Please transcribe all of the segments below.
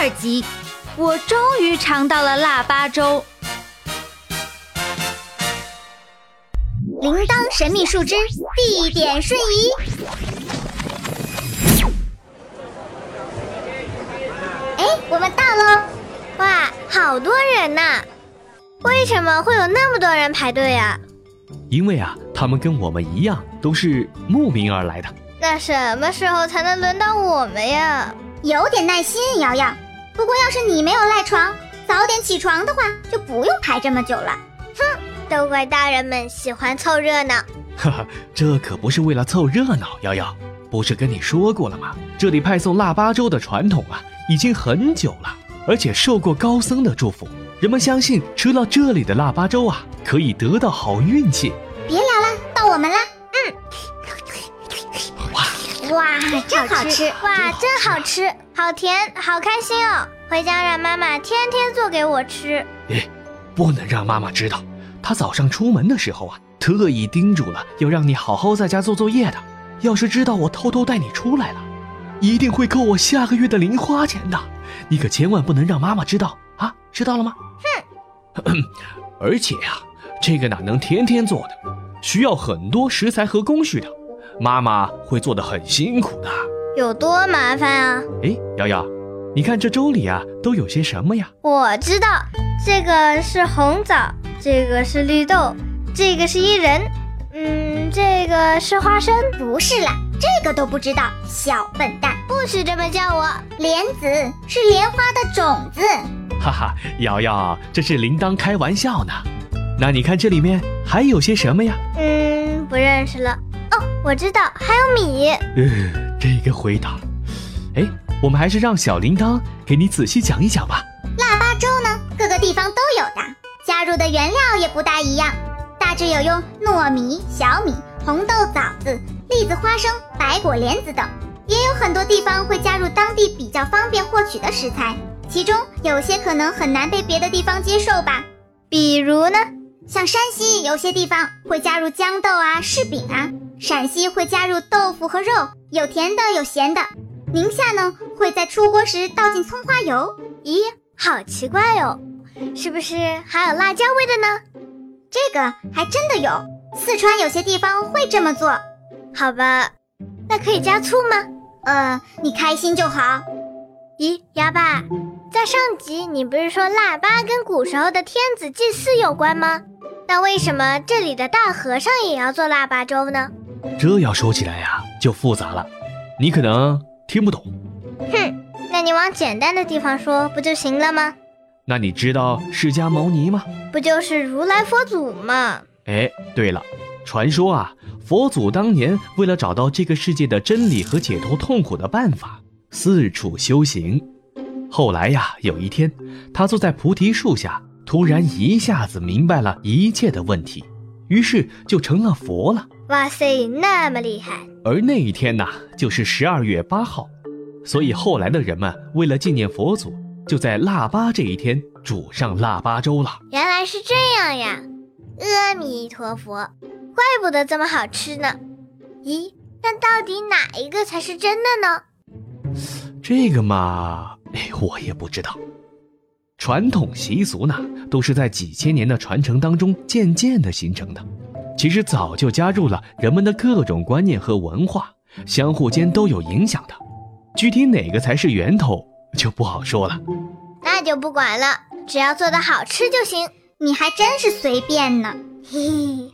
2集，我终于尝到了腊八粥。铃铛神秘树枝，地点瞬移。哎，我们到喽！哇，好多人呐！为什么会有那么多人排队啊？因为啊，他们跟我们一样，都是慕名而来的。那什么时候才能轮到我们呀？有点耐心，瑶瑶。不过要是你没有赖床，早点起床的话，就不用排这么久了。哼，都怪大人们喜欢凑热闹。哈哈，这可不是为了凑热闹，瑶瑶。不是跟你说过了吗？这里派送腊八粥的传统啊，已经很久了，而且受过高僧的祝福。人们相信吃到这里的腊八粥啊，可以得到好运气。别聊了，到我们了。哇，真好吃！哇，真好吃，好甜，好开心哦！回家让妈妈天天做给我吃。哎，不能让妈妈知道，她早上出门的时候啊，特意叮嘱了要让你好好在家做作业的。要是知道我偷偷带你出来了，一定会扣我下个月的零花钱的。你可千万不能让妈妈知道啊，知道了吗？哼。而且啊，这个哪能天天做的，需要很多食材和工序的。妈妈会做得很辛苦的。有多麻烦啊？哎，瑶瑶，你看这粥里啊都有些什么呀？我知道，这个是红枣，这个是绿豆，这个是薏仁，这个是花生。不是啦，这个都不知道，小笨蛋。不许这么叫我。莲子是莲花的种子。哈哈，瑶瑶，这是铃铛开玩笑呢。那你看这里面还有些什么呀？不认识了。哦，我知道，还有米。这个回答，哎，我们还是让小铃铛给你仔细讲一讲吧。腊八粥呢，各个地方都有的，加入的原料也不大一样，大致有用糯米、小米、红豆、枣子、栗子、花生、白果、莲子等，也有很多地方会加入当地比较方便获取的食材，其中有些可能很难被别的地方接受吧。比如呢，像山西有些地方会加入豇豆啊、柿饼啊。陕西会加入豆腐和肉，有甜的有咸的。宁夏呢，会在出锅时倒进葱花油。咦，好奇怪哦，是不是还有辣椒味的呢？这个还真的有，四川有些地方会这么做。好吧，那可以加醋吗？你开心就好。咦，牙爸，在上集你不是说腊八跟古时候的天子祭祀有关吗？那为什么这里的大和尚也要做腊八粥呢？这要说起来呀，就复杂了，你可能听不懂。哼，那你往简单的地方说不就行了吗？那你知道释迦牟尼吗？不就是如来佛祖吗？哎，对了，传说啊，佛祖当年为了找到这个世界的真理和解脱痛苦的办法，四处修行。后来呀，有一天，他坐在菩提树下，突然一下子明白了一切的问题，于是就成了佛了。哇塞，那么厉害！而那一天呢，就是12月8号，所以后来的人们为了纪念佛祖，就在腊八这一天煮上腊八粥了。原来是这样呀！阿弥陀佛，怪不得这么好吃呢。咦，那到底哪一个才是真的呢？这个嘛，我也不知道。传统习俗呢，都是在几千年的传承当中渐渐的形成的。其实早就加入了人们的各种观念和文化，相互间都有影响的，具体哪个才是源头就不好说了。那就不管了，只要做得好吃就行。你还真是随便呢。嘿嘿。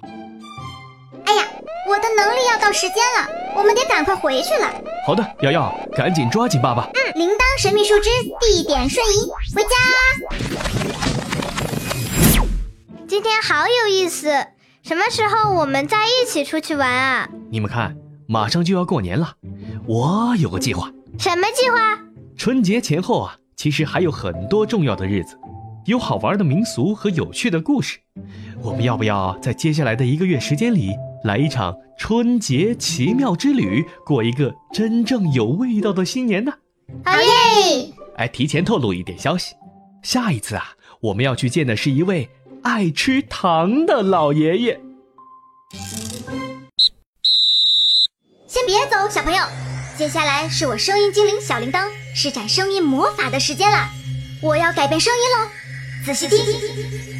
哎呀，我的能力要到时间了，我们得赶快回去了。好的，瑶瑶，赶紧抓紧爸爸。铃铛神秘树枝，地点瞬移，回家。今天好有意思。什么时候我们再一起出去玩啊？你们看，马上就要过年了，我有个计划。什么计划？春节前后啊，其实还有很多重要的日子，有好玩的民俗和有趣的故事。我们要不要在接下来的1个月时间里，来一场春节奇妙之旅，过一个真正有味道的新年呢？好耶！哎，提前透露一点消息，下一次啊，我们要去见的是一位爱吃糖的老爷爷。先别走，小朋友，接下来是我声音精灵小铃铛施展声音魔法的时间了，我要改变声音喽！仔细听，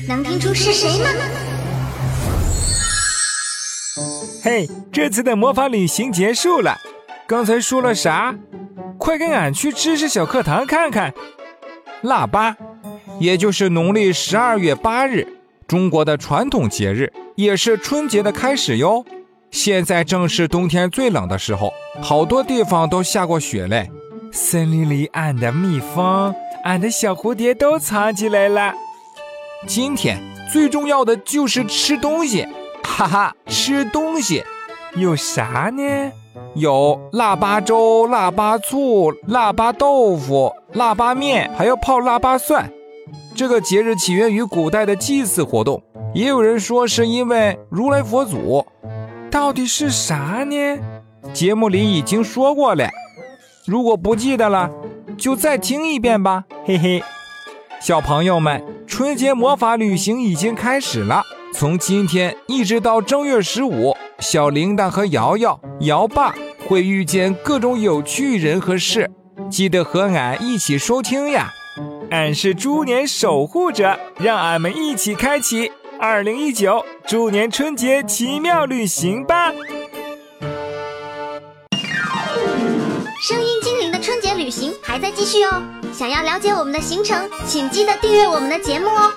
能听出是谁吗？嘿，这次的魔法旅行结束了。刚才说了啥？快跟俺去知识小课堂看看。腊八，也就是农历12月8日，中国的传统节日，也是春节的开始哟。现在正是冬天最冷的时候，好多地方都下过雪嘞。森林里俺的蜜蜂，俺的小蝴蝶都藏起来了。今天最重要的就是吃东西，哈哈，吃东西有啥呢？有腊八粥、腊八醋、腊八豆腐、腊八面，还有泡腊八蒜。这个节日起源于古代的祭祀活动，也有人说是因为如来佛祖。到底是啥呢？节目里已经说过了，如果不记得了就再听一遍吧，嘿嘿。小朋友们，春节魔法旅行已经开始了，从今天一直到正月15，小铃铛和瑶瑶、瑶爸会遇见各种有趣人和事，记得和俺一起收听呀！俺是猪年守护者，让俺们一起开启2019猪年春节奇妙旅行吧！声音精灵的春节旅行还在继续哦，想要了解我们的行程，请记得订阅我们的节目哦。